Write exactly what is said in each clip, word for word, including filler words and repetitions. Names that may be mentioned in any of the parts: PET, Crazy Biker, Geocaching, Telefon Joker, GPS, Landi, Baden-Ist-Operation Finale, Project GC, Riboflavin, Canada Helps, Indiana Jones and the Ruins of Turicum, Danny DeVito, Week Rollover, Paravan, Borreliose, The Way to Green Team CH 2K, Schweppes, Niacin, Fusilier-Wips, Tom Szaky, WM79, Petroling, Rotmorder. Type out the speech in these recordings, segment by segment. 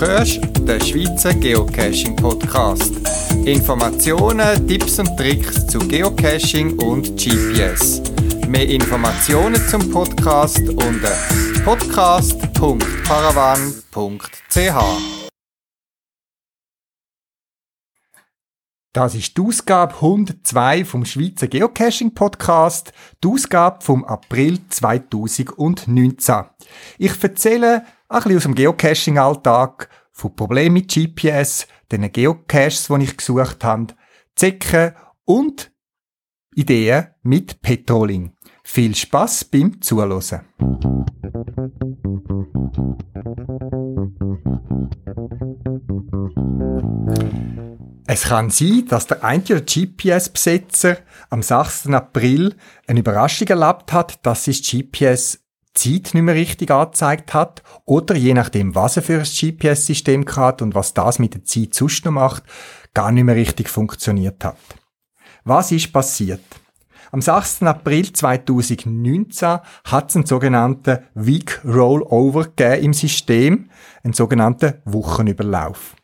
hörst, den Schweizer Geocaching-Podcast. Informationen, Tipps und Tricks zu Geocaching und G P S. Mehr Informationen zum Podcast unter podcast punkt paravan punkt c h. Das ist die Ausgabe hundertzwei vom Schweizer Geocaching-Podcast, die Ausgabe vom April zweitausendneunzehn. Ich erzähle ein bisschen aus dem Geocaching-Alltag, von Problemen mit G P S, den Geocaches, die ich gesucht habe, Zecken und Ideen mit Petroling. Viel Spass beim Zuhören. Es kann sein, dass der einzige G P S-Besitzer am sechsten April eine Überraschung erlebt hat, dass sich G P S Zeit nicht mehr richtig angezeigt hat, oder je nachdem, was er für ein G P S-System hat und was das mit der Zeit sonst noch macht, gar nicht mehr richtig funktioniert hat. Was ist passiert? Am sechsten April zweitausendneunzehn hat es einen sogenannten Week Rollover gegeben im System, einen sogenannten Wochenüberlauf.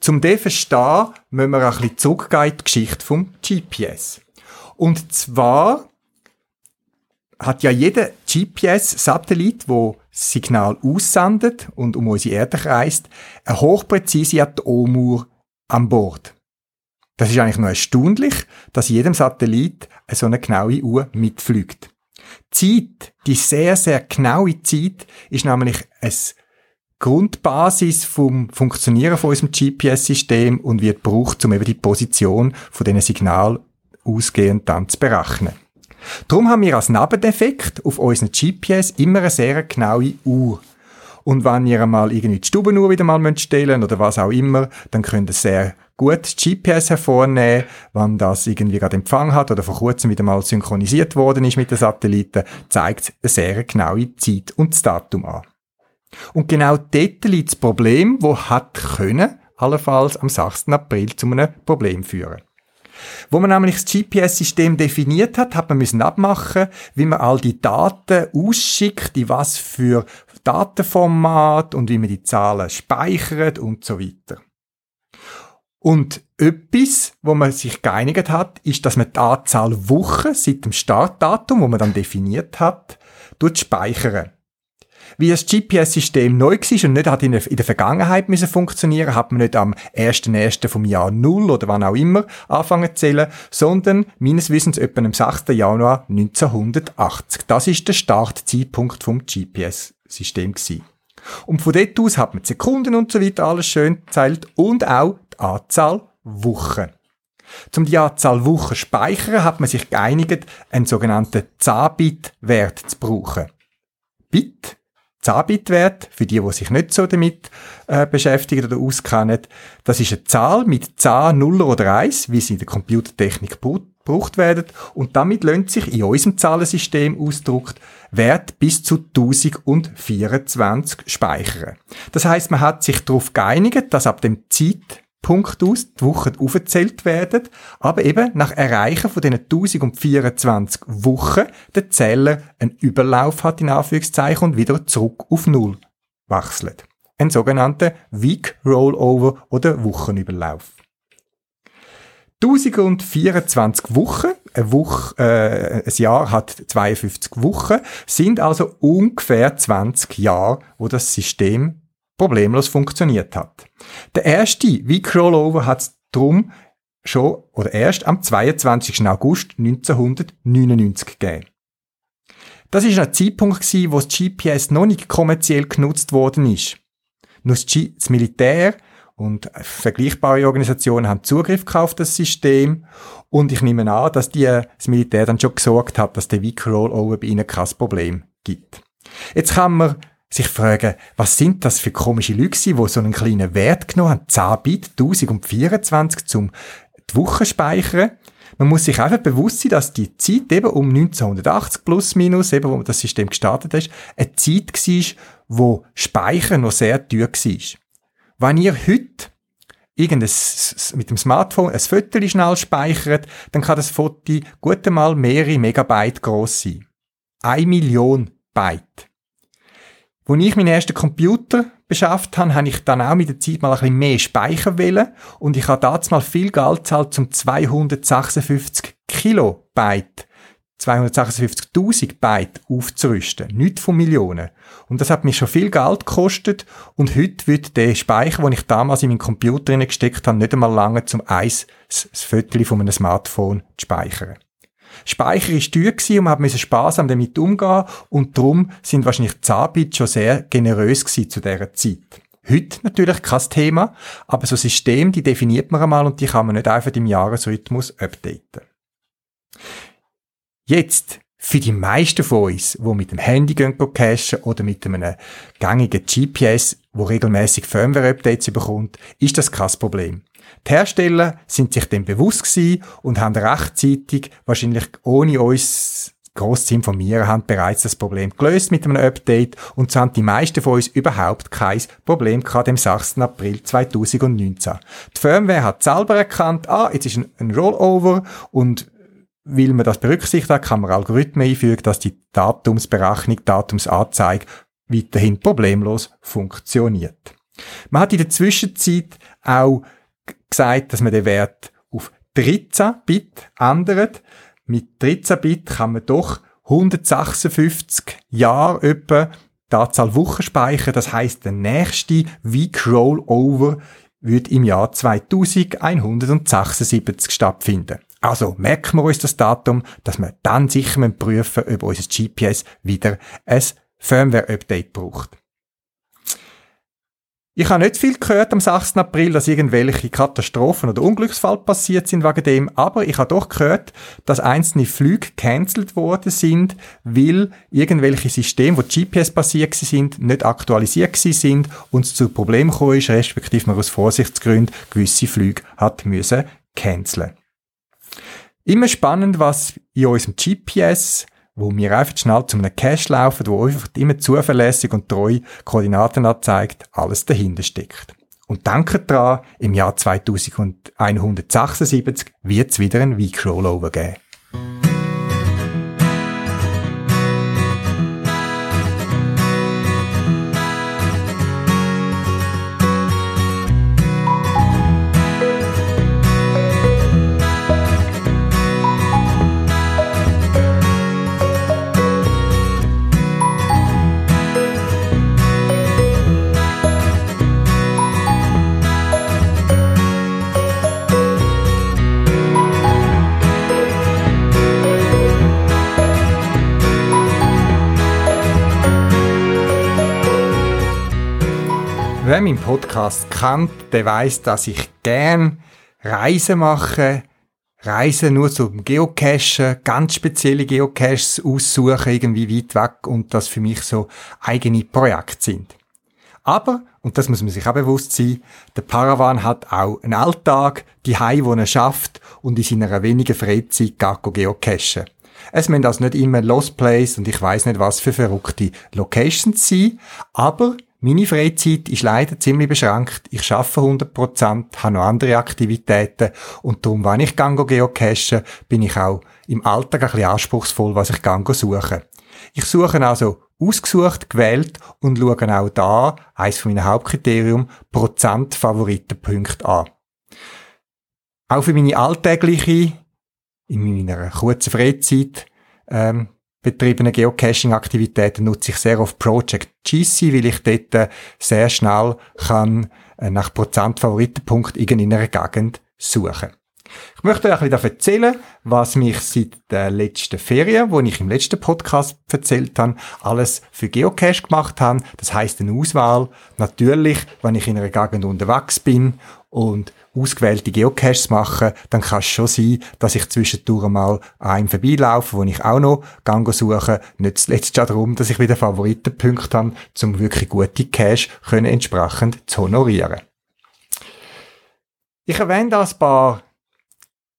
Zum den zu verstehen, müssen wir ein bisschen zurückgehen in die Geschichte vom G P S. Und zwar hat ja jeder G P S-Satellit, der das Signal aussendet und um unsere Erde kreist, eine hochpräzise Atomuhr an Bord. Das ist eigentlich noch erstaunlich, dass jedem Satellit eine so eine genaue Uhr mitfliegt. Die Zeit, die sehr, sehr genaue Zeit, ist nämlich ein Grundbasis vom Funktionieren von unserem G P S-System und wird gebraucht, um eben die Position von diesen Signalen ausgehend dann zu berechnen. Darum haben wir als Nebendefekt auf unseren G P S immer eine sehr genaue Uhr. Und wenn ihr einmal irgendwie die Stubenuhr wieder mal stellen müsst oder was auch immer, dann könnt ihr sehr gut G P S hervornehmen, wenn das irgendwie gerade Empfang hat oder vor kurzem wieder mal synchronisiert worden ist mit den Satelliten, zeigt es eine sehr genaue Zeit und das Datum an. Und genau dort liegt das Problem, das hat können, allenfalls am sechsten April zu einem Problem führen. Wo man nämlich das G P S-System definiert hat, hat man müssen abmachen, wie man all die Daten ausschickt, in was für Datenformat und wie man die Zahlen speichert und so weiter. Und etwas, wo man sich geeinigt hat, ist, dass man die Anzahl Wochen seit dem Startdatum, wo man dann definiert hat, speichert. Wie das G P S-System neu war und nicht hat in der Vergangenheit funktionieren musste, hat man nicht am ersten Ersten vom Jahr null oder wann auch immer anfangen zu zählen, sondern meines Wissens etwa am sechsten Januar neunzehnhundertachtzig. Das war der Startzeitpunkt vom G P S-System. Und von dort aus hat man die Sekunden und so weiter alles schön gezählt und auch die Anzahl Wochen. Zum die Anzahl Wochen speichern hat man sich geeinigt, einen sogenannten Zabit-Wert zu brauchen. Bit, Zabit-Wert, für die, die sich nicht so damit äh, beschäftigen oder auskennen, das ist eine Zahl mit Zahlen, Nuller oder Eins, wie sie in der Computertechnik gebraucht werden. Und damit lässt sich in unserem Zahlensystem ausgedrückt Wert bis zu tausendvierundzwanzig speichern. Das heisst, man hat sich darauf geeinigt, dass ab dem Zeitpunkt aus die Wochen aufgezählt werden, aber eben nach Erreichen von diesen tausendvierundzwanzig Wochen der Zähler einen Überlauf hat, in Anführungszeichen, und wieder zurück auf Null wechselt. Ein sogenannter Week Rollover oder Wochenüberlauf. tausendvierundzwanzig Wochen, eine Woche, äh, ein Jahr hat zweiundfünfzig Wochen, sind also ungefähr zwanzig Jahre, wo das System problemlos funktioniert hat. Der erste Week Rollover hat es darum schon oder erst am zweiundzwanzigsten August neunzehnhundertneunundneunzig gegeben. Das war ein Zeitpunkt, wo das G P S noch nicht kommerziell genutzt worden ist. Nur das Militär und vergleichbare Organisationen haben Zugriff auf das System und ich nehme an, dass die, das Militär dann schon gesorgt hat, dass der Week Rollover bei ihnen kein Problem gibt. Jetzt kann man sich fragen, was sind das für komische Leute gewesen, die so einen kleinen Wert genommen haben, zehn Bit, tausendvierundzwanzig, zum die Woche speichern. Man muss sich einfach bewusst sein, dass die Zeit eben um neunzehnhundertachtzig plus minus, eben wo das System gestartet ist, eine Zeit war, wo Speichern noch sehr teuer war. Wenn ihr heute irgendein, mit dem Smartphone ein Foto schnell speichert, dann kann das Foto gut einmal mehrere Megabyte gross sein. Eine Million Byte. Als ich meinen ersten Computer beschafft habe, habe ich dann auch mit der Zeit mal ein bisschen mehr Speicher wollen und ich habe damals mal viel Geld gezahlt zum zweihundertsechsundfünfzig Kilobyte. zweihundertsechsundfünfzigtausend Byte aufzurüsten. Nicht von Millionen. Und das hat mir schon viel Geld gekostet. Und heute wird der Speicher, den ich damals in meinen Computer gesteckt habe, nicht einmal lange zum Eis das Foto von einem Smartphone zu speichern. Speicher war teuer gewesen und man musste sparsam damit umgehen. Und darum sind wahrscheinlich die Anbieter schon sehr generös gewesen zu dieser Zeit. Heute natürlich kein Thema, aber so Systeme, die definiert man einmal und die kann man nicht einfach im Jahresrhythmus updaten. Jetzt, für die meisten von uns, die mit dem Handy cachen oder mit einem gängigen G P S, der regelmässig Firmware-Updates bekommt, ist das kein Problem. Die Hersteller sind sich dem bewusst gewesen und haben rechtzeitig, wahrscheinlich ohne uns gross zu informieren, haben bereits das Problem gelöst mit einem Update und so haben die meisten von uns überhaupt kein Problem gehabt am sechsten April zweitausendneunzehn. Die Firmware hat selber erkannt, ah, jetzt ist ein, ein Rollover und weil man das berücksichtigt hat, kann man Algorithmen einfügen, dass die Datumsberechnung, Datumsanzeige weiterhin problemlos funktioniert. Man hat in der Zwischenzeit auch gesagt, dass man den Wert auf dreizehn Bit ändert. Mit dreizehn Bit kann man doch hundertsechsundfünfzig Jahre etwa die Anzahl Wochen speichern. Das heisst, der nächste Week Rollover wird im Jahr zweitausendeinhundertsechsundsiebzig stattfinden. Also merken wir uns das Datum, dass wir dann sicher prüfen müssen, ob unser G P S wieder ein Firmware-Update braucht. Ich habe nicht viel gehört am sechsten April, dass irgendwelche Katastrophen oder Unglücksfälle passiert sind wegen dem, aber ich habe doch gehört, dass einzelne Flüge gecancelt worden sind, weil irgendwelche Systeme, wo G P S basiert sind, nicht aktualisiert sind und es zu Problemen gekommen ist, respektive man aus Vorsichtsgründen gewisse Flüge hat müssen canceln. Immer spannend, was in unserem G P S, wo wir einfach schnell zu einem Cache laufen, wo einfach immer zuverlässig und treu Koordinaten anzeigt, alles dahinter steckt. Und denkt dran, im Jahr zweitausendeinhundertsechsundsiebzig wird es wieder einen Week Rollover geben. Wer meinen Podcast kennt, der weiss, dass ich gerne Reisen mache. Reisen nur zum Geocachen, ganz spezielle Geocaches aussuchen, irgendwie weit weg und das für mich so eigene Projekte sind. Aber, und das muss man sich auch bewusst sein, der Paravan hat auch einen Alltag, die Hei, wo er schafft und in seiner wenigen Freizeit geocachen. Es müssen also nicht immer Lost Place und ich weiss nicht, was für verrückte Locations sein, aber meine Freizeit ist leider ziemlich beschränkt. Ich arbeite hundert Prozent, habe noch andere Aktivitäten und darum, wenn ich geocache, bin ich auch im Alltag ein bisschen anspruchsvoll, was ich suche. Ich suche also ausgesucht, gewählt und schaue auch da, eines von meinen Hauptkriterien, Prozent-Favoritenpunkte an. Auch für meine alltägliche, in meiner kurzen Freizeit, ähm, betriebene Geocaching-Aktivitäten nutze ich sehr oft Project G C, weil ich dort sehr schnell kann nach Prozent-Favoritenpunkt irgendeiner Gegend suchen. Ich möchte euch ein bisschen erzählen, was mich seit der letzten Ferien, wo ich im letzten Podcast erzählt habe, alles für Geocache gemacht habe. Das heisst eine Auswahl. Natürlich, wenn ich in einer Gegend unterwegs bin und ausgewählte Geocaches mache, dann kann es schon sein, dass ich zwischendurch mal an einem vorbeilaufe, wo ich auch noch Gang suche. Nicht zuletzt schon darum, dass ich wieder Favoritenpunkte habe, um wirklich gute Cache können entsprechend zu honorieren. Ich erwähne da ein paar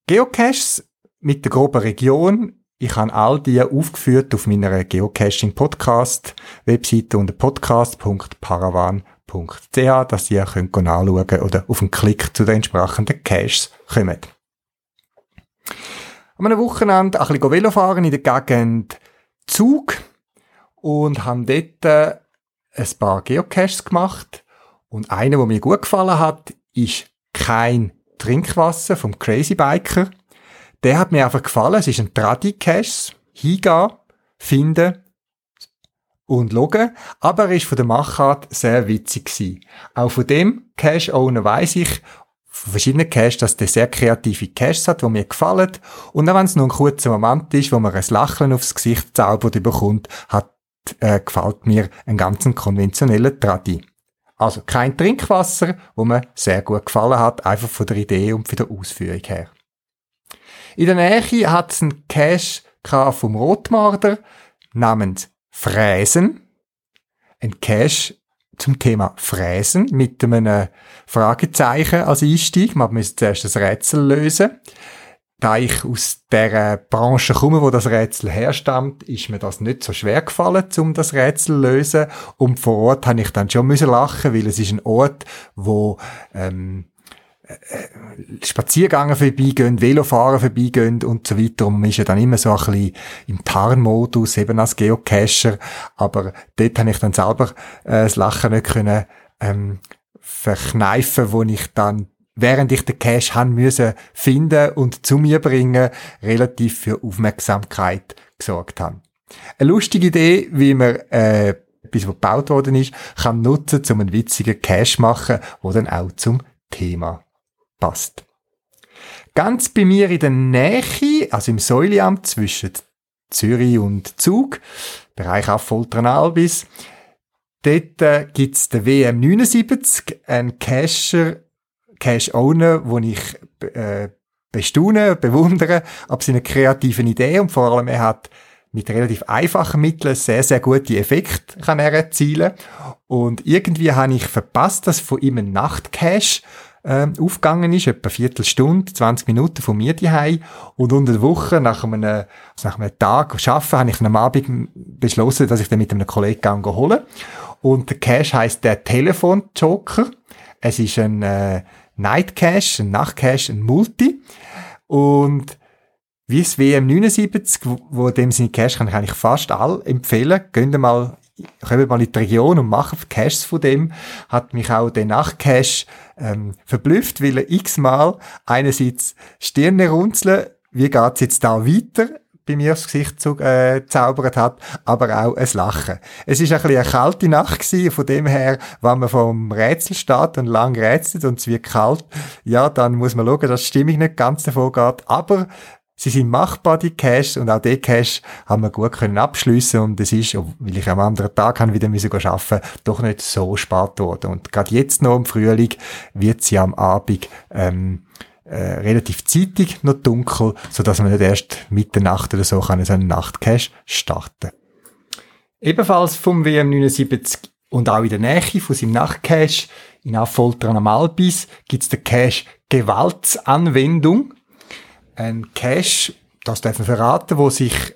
Geocaches mit der groben Region. Ich habe all die aufgeführt auf meiner Geocaching-Podcast-Webseite unter podcast punkt paravan punkt c h, dass ihr könnt nachschauen könnt oder auf einen Klick zu den entsprechenden Caches kommt. An einem Wochenende ein bisschen Velofahren in der Gegend Zug und haben dort ein paar Geocaches gemacht Und einer, der mir gut gefallen hat, ist kein Trinkwasser vom Crazy Biker. Der hat mir einfach gefallen. Es ist ein Tradi-Cache. Hingehen, finden und schauen. Aber er war von der Machart sehr witzig gewesen. Auch von dem Cache-Owner weiss ich, von verschiedenen Caches, dass der sehr kreative Caches hat, die mir gefallen. Und auch wenn es nur ein kurzer Moment ist, wo man ein Lächeln aufs Gesicht zaubert bekommt, hat, äh, gefällt mir einen ganzen konventionellen Tradi. Also kein Trinkwasser, wo mir sehr gut gefallen hat, einfach von der Idee und von der Ausführung her. In der Nähe hat es einen Cache vom Rotmorder namens Fräsen. Ein Cache zum Thema Fräsen mit einem Fragezeichen als Einstieg. Man muss zuerst das Rätsel lösen. Da ich aus der Branche komme, wo das Rätsel herstammt, ist mir das nicht so schwer gefallen, um das Rätsel zu lösen. Und vor Ort habe ich dann schon müssen lachen, weil es ist ein Ort, wo ähm, Spaziergänger vorbeigehen, Velofahrer vorbeigehen und so weiter. Und man ist ja dann immer so ein bisschen im Tarnmodus, eben als Geocacher. Aber dort habe ich dann selber äh, das Lachen nicht können, ähm, verkneifen, wo ich dann während ich den Cache haben müssen finden und zu mir bringen, relativ für Aufmerksamkeit gesorgt haben. Eine lustige Idee, wie man äh, etwas, was gebaut worden ist, kann nutzen, um einen witzigen Cache zu machen, der dann auch zum Thema passt. Ganz bei mir in der Nähe, also im Säuliamt zwischen Zürich und Zug, Bereich Affoltern-Albis, dort äh, gibt es den W M neunundsiebzig, einen Cacher, Cache-Owner, den ich äh, bestaune, bewundere, ab seiner kreativen Idee und vor allem er hat mit relativ einfachen Mitteln sehr, sehr gute Effekte kann er erzielen. Und irgendwie habe ich verpasst, dass von ihm ein Nachtcache äh, aufgegangen ist, etwa eine Viertelstunde, zwanzig Minuten von mir daheim. Und unter der Woche, nach einem, also nach einem Tag arbeiten, habe ich am Abend beschlossen, dass ich den mit einem Kollegen holen gehe. Und der Cache heisst der Telefon Joker. Es ist ein äh, Night Cache, ein Nachtcache, ein Multi. Und wie das W M neunundsiebzig, wo, wo dem seine Cache kann ich eigentlich fast alle empfehlen. Geht mal, kommt mal in die Region und macht Caches von dem. Hat mich auch der Nachtcache ähm, verblüfft, weil er x-mal einerseits Stirne runzeln, wie geht's jetzt da weiter, bei mir aufs Gesicht zu, äh, zaubert hat, aber auch ein Lachen. Es war ein bisschen eine kalte Nacht gewesen, von dem her, wenn man vom Rätsel steht und lang rätselt und es wird kalt, ja, dann muss man schauen, dass die Stimmung nicht ganz davon geht, aber sie sind machbar, die Caches, und auch die Cache haben wir gut können abschliessen und es ist, weil ich am anderen Tag wieder müssen arbeiten, doch nicht so spät worden. Und gerade jetzt noch im Frühling wird es ja am Abend, ähm, Äh, relativ zeitig noch dunkel, so dass man nicht erst mit der Nacht oder so kann so einen Nachtcache starten. Ebenfalls vom W M neunundsiebzig und auch in der Nähe von seinem Nachtcache in Affoltern am Albis gibt es den Cache Gewaltsanwendung. Ein Cache, das darf man verraten, wo sich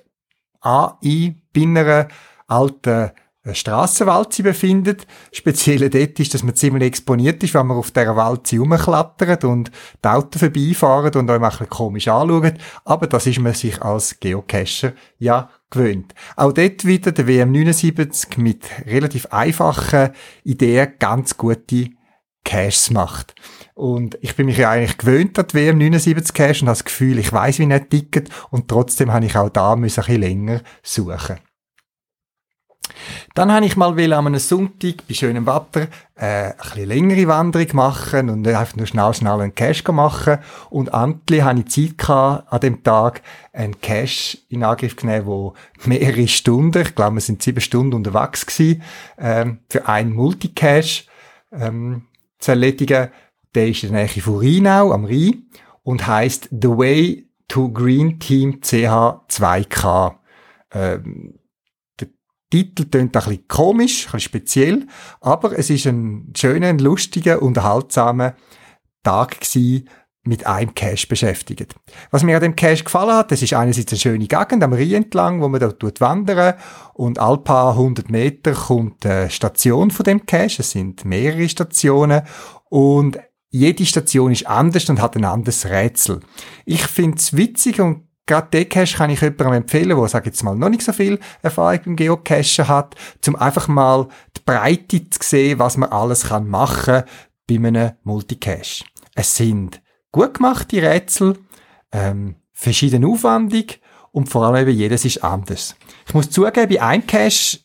A I bei einer alten Strassenwalze befindet. Speziell dort ist, dass man ziemlich exponiert ist, wenn man auf dieser Walze rumklattert und die Autos vorbeifahren und euch ein bisschen komisch anschaut. Aber das ist man sich als Geocacher ja gewöhnt. Auch dort wieder der W M neunundsiebzig mit relativ einfachen Ideen ganz gute Caches macht. Und ich bin mich ja eigentlich gewöhnt an die W M neunundsiebzig Cache und habe das Gefühl, ich weiss, wie nicht ticket und trotzdem habe ich auch da ein bisschen länger suchen. Dann habe ich mal an einem Sonntag bei schönem Wetter äh, eine etwas längere Wanderung machen und einfach nur schnell, schnell einen Cache machen. Und endlich hatte ich Zeit gehabt, an dem Tag einen Cache in Angriff genommen, der mehrere Stunden, ich glaube, wir sind sieben Stunden unterwegs gewesen, ähm, für einen Multicache ähm, zu erledigen. Der ist in der Nähe von Rheinau am Rhein und heisst The Way to Green Team C H zwei K. Ähm, Titel tönt ein bisschen komisch, ein bisschen speziell, aber es ist ein schöner, ein lustiger, unterhaltsamer Tag gewesen, mit einem Cache beschäftigt. Was mir an dem Cache gefallen hat, das ist einerseits eine schöne Gegend am Rhein entlang, wo man dort wandern und alle paar hundert Meter kommt eine Station von dem Cache, es sind mehrere Stationen und jede Station ist anders und hat ein anderes Rätsel. Ich finde es witzig und gerade den Cache kann ich jemandem empfehlen, der, sage ich jetzt mal, noch nicht so viel Erfahrung im Geocachen hat, um einfach mal die Breite zu sehen, was man alles kann machen bei einem Multicache. Es sind gut gemachte Rätsel, ähm, verschiedene aufwendig und vor allem eben jedes ist anders. Ich muss zugeben, bei einem Cache,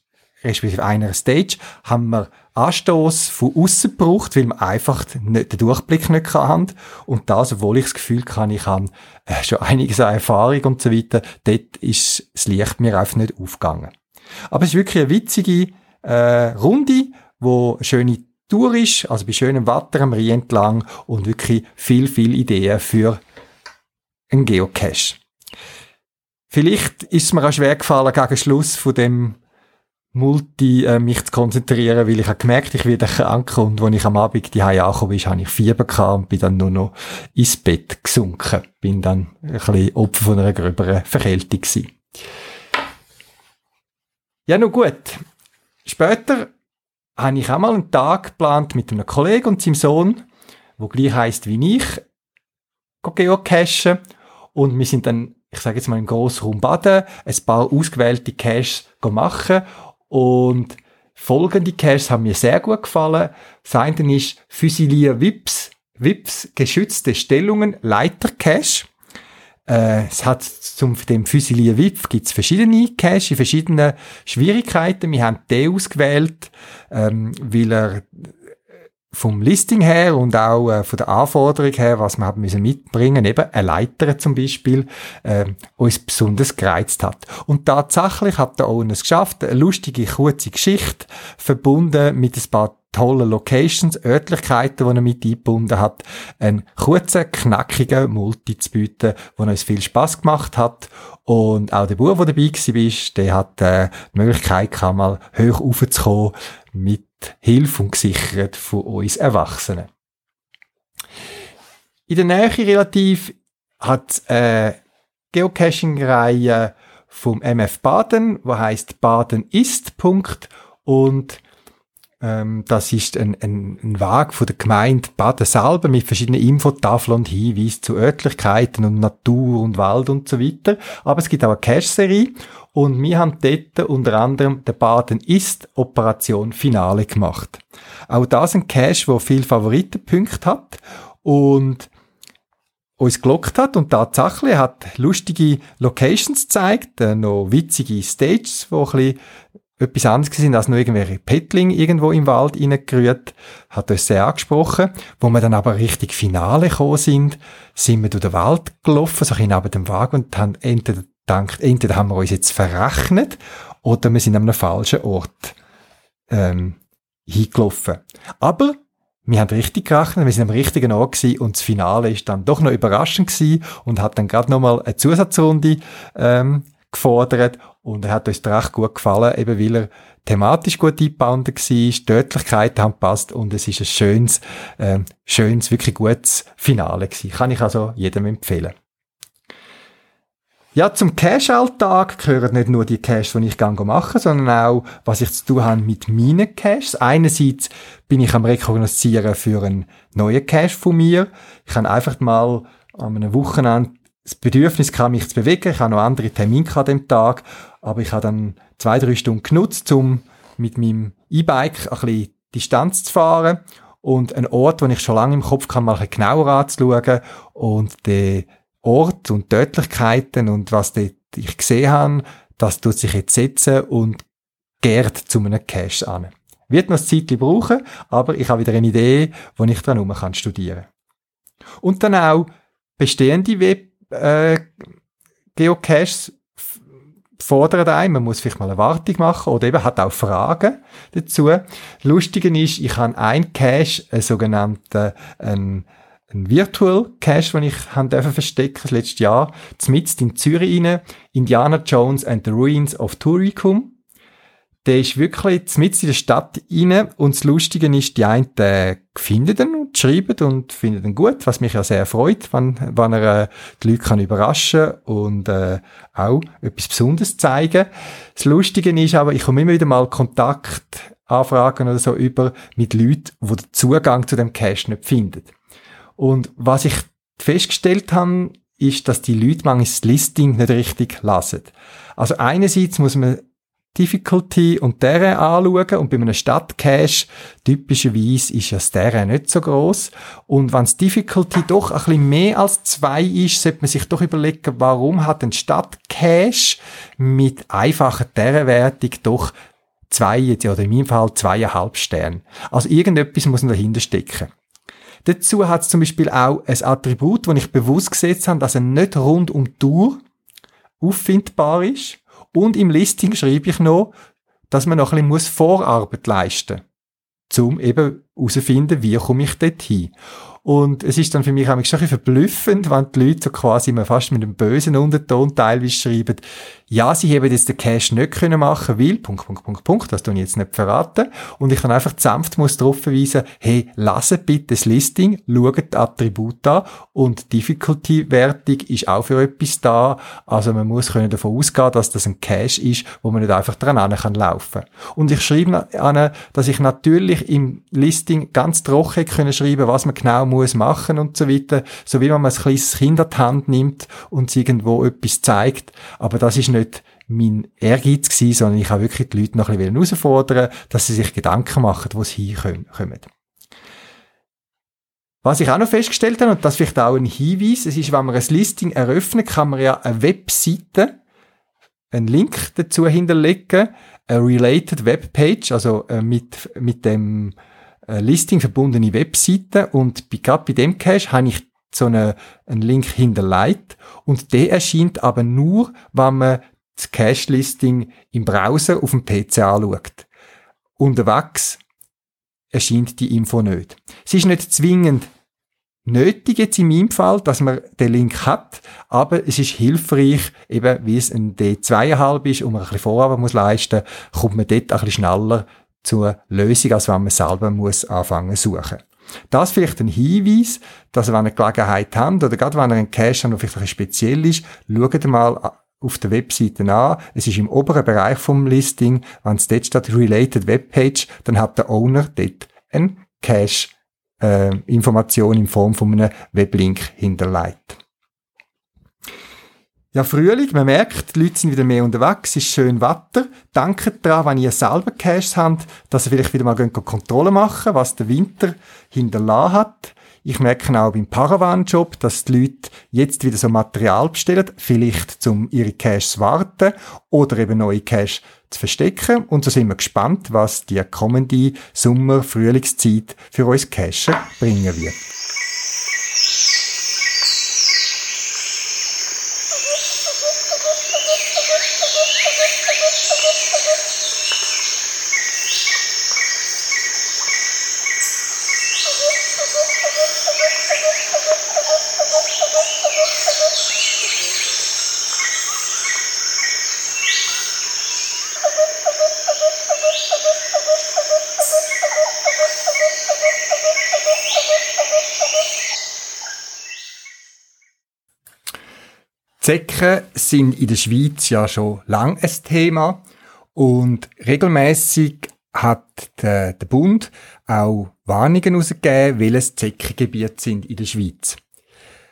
respektive einer Stage, haben wir Anstoss von aussen gebraucht, weil wir einfach nicht, den Durchblick nicht haben. Und das, obwohl ich das Gefühl hatte, ich habe äh, schon einiges an Erfahrung und so weiter, dort ist das Licht mir einfach nicht aufgegangen. Aber es ist wirklich eine witzige äh, Runde, wo eine schöne Tour ist, also bei schönem Wetter am Rhein entlang und wirklich viel, viel Ideen für einen Geocache. Vielleicht ist es mir auch schwer gefallen, gegen Schluss von dem Multi äh, mich zu konzentrieren, weil ich habe gemerkt, ich werde krank und als ich am Abend zu Hause angekommen bin, habe ich Fieber gehabt und bin dann nur noch ins Bett gesunken. Bin dann ein bisschen Opfer von einer gröberen Verkältung gewesen. Ja, nun gut. Später habe ich auch mal einen Tag geplant mit einem Kollegen und seinem Sohn, der gleich heisst wie ich, geocachen. Und wir sind dann, ich sage jetzt mal, im Grossraum Baden ein paar ausgewählte Caches machen. Und folgende Caches haben mir sehr gut gefallen. Das eine ist Fusilier-Wips, Wips, geschützte Stellungen, Leiter-Cache. Äh, es hat zum dem Fusilier-Wips gibt's verschiedene Caches in verschiedenen Schwierigkeiten. Wir haben den ausgewählt, ähm, weil er vom Listing her und auch äh, von der Anforderung her, was wir haben müssen mitbringen, eben eine Leiter zum Beispiel, äh, uns besonders gereizt hat. Und tatsächlich hat der Owen es geschafft, eine lustige, kurze Geschichte, verbunden mit ein paar tollen Locations, Örtlichkeiten, die er mit eingebunden hat, einen kurzen, knackigen Multi zu bieten, der uns viel Spass gemacht hat. Und auch der Bub, der dabei war, der hat äh, die Möglichkeit gehabt, mal hoch raufzukommen mit Hilfe und gesichert von uns Erwachsenen. In der Nähe relativ hat es eine Geocaching-Reihe vom M F Baden, die heisst Baden-Ist. Und ähm, das ist ein, ein, ein Weg von der Gemeinde Baden selber mit verschiedenen Infotafeln und Hinweisen zu Örtlichkeiten und Natur und Wald und so weiter. Aber es gibt auch eine Cache-Serie. Und wir haben dort unter anderem den Baden-Ist-Operation Finale gemacht. Auch das ein Cache, der viele Favoritenpunkte hat und uns gelockt hat. Und tatsächlich hat lustige Locations gezeigt, äh, noch witzige Stages, die ein bisschen etwas anderes sind als nur irgendwelche Petroling irgendwo im Wald reingerührt. Hat uns sehr angesprochen. Wo wir dann aber richtig Finale gekommen sind, sind wir durch den Wald gelaufen, so ein bisschen neben dem Wagen und haben entweder Dank, entweder haben wir uns jetzt verrechnet oder wir sind an einem falschen Ort ähm, hingelaufen. Aber wir haben richtig gerechnet, wir sind am richtigen Ort gewesen und das Finale ist dann doch noch überraschend gewesen und hat dann gerade nochmal eine Zusatzrunde ähm, gefordert und er hat uns recht gut gefallen, eben weil er thematisch gut eingebaut war, die Örtlichkeiten haben gepasst und es ist ein schönes, ähm, schönes, wirklich gutes Finale gewesen. Kann ich also jedem empfehlen. Ja, zum Cache-Alltag gehören nicht nur die Caches, die ich gerne mache, sondern auch, was ich zu tun habe mit meinen Caches. Einerseits bin ich am Rekognoszieren für einen neuen Cache von mir. Ich habe einfach mal an einem Wochenende das Bedürfnis gehabt, mich zu bewegen. Ich habe noch andere Termine an dem Tag, aber ich habe dann zwei, drei Stunden genutzt, um mit meinem E-Bike ein bisschen Distanz zu fahren und einen Ort, den ich schon lange im Kopf kann, mal ein bisschen genauer anzuschauen und den Ort und Deutlichkeiten und was dort ich gesehen habe, das tut sich jetzt setzen und gärt zu einem Cache an. Wird noch ein Zeitchen brauchen, aber ich habe wieder eine Idee, wo ich dran herum kann studieren. Und dann auch bestehende Web, äh, Geocaches fordern einen, man muss vielleicht mal eine Wartung machen oder eben hat auch Fragen dazu. Lustig ist, ich habe einen Cache, einen sogenannten, einen ein Virtual Cache, den ich haben dürfen verstecken, das letzte Jahr, zmitzt in Zürich rein, Indiana Jones and the Ruins of Turicum. Der ist wirklich zmitzt in der Stadt rein und das Lustige ist, die einen äh, finden ihn und schreiben und finden ihn gut, was mich ja sehr freut, wenn, wenn er äh, die Leute kann überraschen und äh, auch etwas Besonderes zeigen. Das Lustige ist aber, ich komme immer wieder mal Kontaktanfragen oder so über mit Leuten, die den Zugang zu dem Cache nicht finden. Und was ich festgestellt habe, ist, dass die Leute manchmal das Listing nicht richtig lesen. Also einerseits muss man Difficulty und Terrain anschauen und bei einem Stadtcache typischerweise ist ja das Terrain nicht so gross und wenn das Difficulty doch ein bisschen mehr als zwei ist, sollte man sich doch überlegen, warum hat ein Stadtcache mit einfacher Terrainwertung doch zwei oder in meinem Fall zweieinhalb Sterne. Also irgendetwas muss man dahinter stecken. Dazu hat es zum Beispiel auch ein Attribut, das ich bewusst gesetzt habe, dass er nicht rund um die Tour auffindbar ist. Und im Listing schreibe ich noch, dass man noch ein bisschen Vorarbeit leisten muss, um eben herauszufinden, wie komme ich dorthin. Und es ist dann für mich auch schon ein bisschen verblüffend, wenn die Leute so quasi fast mit einem bösen Unterton teilweise schreiben, ja, sie haben jetzt den Cache nicht können machen, weil, Punkt, Punkt, Punkt, Punkt, das tue ich jetzt nicht verraten. Und ich dann einfach sanft muss darauf verweisen, hey, lasst bitte das Listing, schaut die Attribute an und die Difficulty-Wertung ist auch für etwas da. Also man muss können davon ausgehen, dass das ein Cache ist, wo man nicht einfach dran laufen kann. Und ich schreibe an, dass ich natürlich im Listing ganz trocken können schreiben, was man genau muss machen und so weiter, so wie wenn man ein kleines Kind an die Hand nimmt und irgendwo etwas zeigt. Aber das ist nicht mein Ehrgeiz gewesen, sondern ich wollte wirklich die Leute noch ein bisschen herausfordern, dass sie sich Gedanken machen, wo sie hinkommen. Was ich auch noch festgestellt habe, und das vielleicht auch ein Hinweis, es ist, wenn man ein Listing eröffnet, kann man ja eine Webseite, einen Link dazu hinterlegen, eine related Webpage, also mit, mit dem Listing verbundene Webseiten und gerade bei dem Cache habe ich so eine, einen Link hinterlegt und der erscheint aber nur, wenn man das Cache-Listing im Browser auf dem P C anschaut. Unterwegs erscheint die Info nicht. Es ist nicht zwingend nötig jetzt in meinem Fall, dass man den Link hat, aber es ist hilfreich, eben wie es ein D zwei Komma fünf ist und man ein bisschen Vorarbeit muss leisten, kommt man dort ein bisschen schneller zur Lösung, als wenn man selber muss anfangen suchen. Das vielleicht ein Hinweis, dass wenn ihr eine Gelegenheit habt, oder gerade wenn ihr einen Cache habt, der vielleicht ein bisschen speziell ist, schaut mal auf der Webseite an. Es ist im oberen Bereich vom Listing, wenn es dort steht Related Webpage, dann hat der Owner dort eine Cache-Information äh, in Form von einem Weblink hinterlegt. Ja, Frühling, man merkt, die Leute sind wieder mehr unterwegs, es ist schön Wetter. Denkt daran, wenn ihr selber Caches habt, dass ihr vielleicht wieder mal Kontrolle machen, was der Winter hinterlassen hat. Ich merke auch beim Paravan-Job, dass die Leute jetzt wieder so Material bestellen, vielleicht um ihre Caches zu warten oder eben neue Caches zu verstecken. Und so sind wir gespannt, was die kommende Sommer-Frühlingszeit für uns Cacher bringen wird. Zecken sind in der Schweiz ja schon lange ein Thema und regelmässig hat der, der Bund auch Warnungen herausgegeben, welches Zeckengebiet sind in der Schweiz.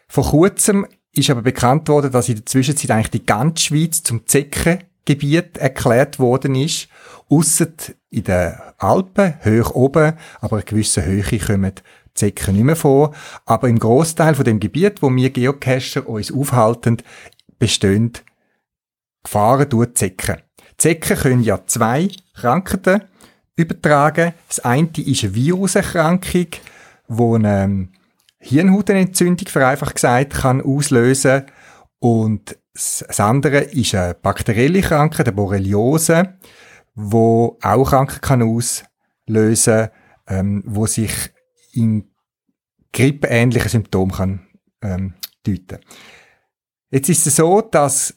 Vor kurzem ist aber bekannt worden, dass in der Zwischenzeit eigentlich die ganze Schweiz zum Zeckengebiet erklärt worden ist, ausser in den Alpen, hoch oben, aber eine gewisse Höhe kommen Zecken nicht mehr vor, aber im Großteil von dem Gebiet, wo wir Geocacher uns aufhalten, bestehen Gefahren durch Zecken. Zecken können ja zwei Krankheiten übertragen. Das eine ist eine Viruserkrankung, die eine Hirnhautenentzündung, vereinfacht gesagt, kann auslösen. Und das andere ist eine bakterielle Krankheit, eine Borreliose, die auch Krankheiten kann auslösen, ähm, wo sich in grippeähnlichen Symptomen kann ähm, deuten. Jetzt ist es so, dass,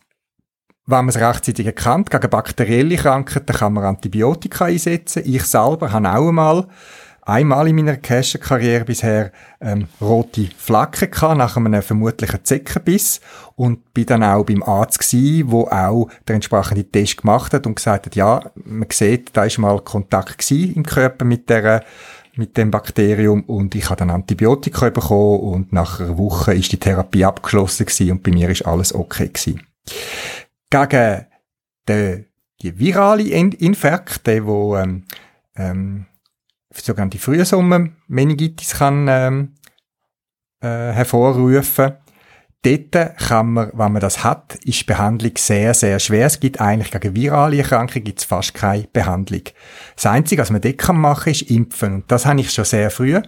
wenn man es rechtzeitig erkannt, gegen bakterielle Krankheiten kann man Antibiotika einsetzen. Ich selber habe auch einmal, einmal in meiner Cacher-Karriere bisher ähm, rote Flecken gehabt, nach einem vermutlichen Zeckenbiss und bin dann auch beim Arzt gsi, wo auch der entsprechende Test gemacht hat und gesagt hat, ja, man sieht, da ist mal Kontakt gsi im Körper mit dieser mit dem Bakterium und ich habe dann Antibiotika bekommen und nach einer Woche ist die Therapie abgeschlossen gewesen und bei mir ist alles okay gewesen. Gegen den, die virale Infekte, die ähm, ähm, sogenannte Frühsommer-Meningitis kann ähm, äh, hervorrufen. Dort kann man, wenn man das hat, ist die Behandlung sehr, sehr schwer. Es gibt eigentlich gegen virale Erkrankungen gibt's fast keine Behandlung. Das Einzige, was man dort machen kann, ist impfen. Und das habe ich schon sehr früh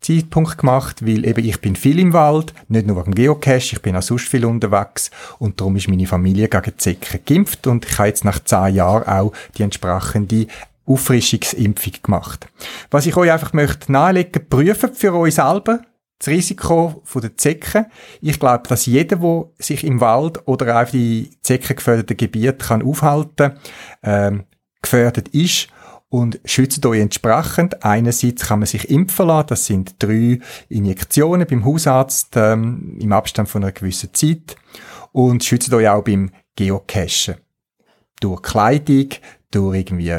Zeitpunkt gemacht, weil eben ich bin viel im Wald, nicht nur wegen Geocache, ich bin auch sonst viel unterwegs und darum ist meine Familie gegen die Zecken geimpft und ich habe jetzt nach zehn Jahren auch die entsprechende Auffrischungsimpfung gemacht. Was ich euch einfach möchte nahelegen, prüfen für euch selber das Risiko der Zecken. Ich glaube, dass jeder, der sich im Wald oder auf die zeckengefährdeten Gebiete kann aufhalten kann, ähm, gefährdet ist. Und schützt euch entsprechend. Einerseits kann man sich impfen lassen. Das sind drei Injektionen beim Hausarzt ähm, im Abstand von einer gewissen Zeit. Und schützt euch auch beim Geocachen. Durch Kleidung, durch irgendwie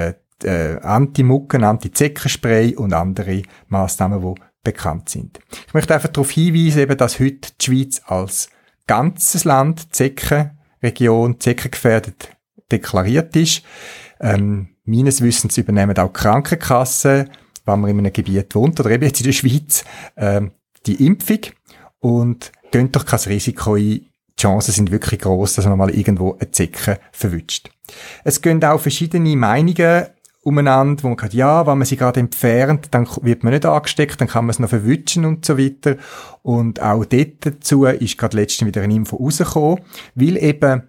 äh, Anti-Mucken, Anti-Zeckenspray und andere Massnahmen, die bekannt sind. Ich möchte einfach darauf hinweisen, eben, dass heute die Schweiz als ganzes Land, Zeckenregion, zeckengefährdet deklariert ist. Ähm, Meines Wissens übernehmen auch die Krankenkassen, wenn man in einem Gebiet wohnt, oder eben jetzt in der Schweiz, ähm, die Impfung. Und gönnt doch kein Risiko ein. Die Chancen sind wirklich gross, dass man mal irgendwo eine Zecke verwünscht. Es gehen auch verschiedene Meinungen umeinander, wo man sagt, ja, wenn man sie gerade entfernt, dann wird man nicht angesteckt, dann kann man es noch verwutschen und so weiter. Und auch dort dazu ist gerade letztens wieder eine Info rausgekommen, weil eben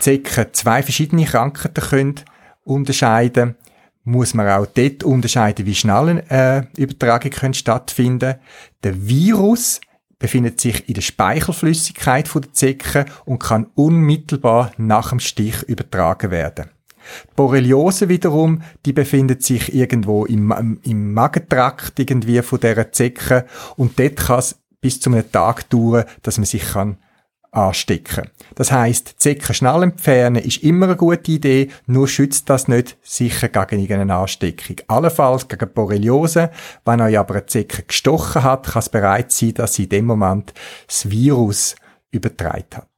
Zecken zwei verschiedene Krankheiten können unterscheiden, muss man auch dort unterscheiden, wie schnell eine äh, Übertragung können stattfinden. Der Virus befindet sich in der Speichelflüssigkeit von der Zecke und kann unmittelbar nach dem Stich übertragen werden. Die Borreliose wiederum, die befindet sich irgendwo im, im Magentrakt irgendwie von dieser Zecke und dort kann es bis zu einem Tag dauern, dass man sich kann anstecken. Das heisst, Zecken schnell entfernen ist immer eine gute Idee, nur schützt das nicht sicher gegen eine Ansteckung. Allenfalls gegen Borreliose. Wenn euch aber eine Zecke gestochen hat, kann es bereits sein, dass sie in dem Moment das Virus übertragen hat.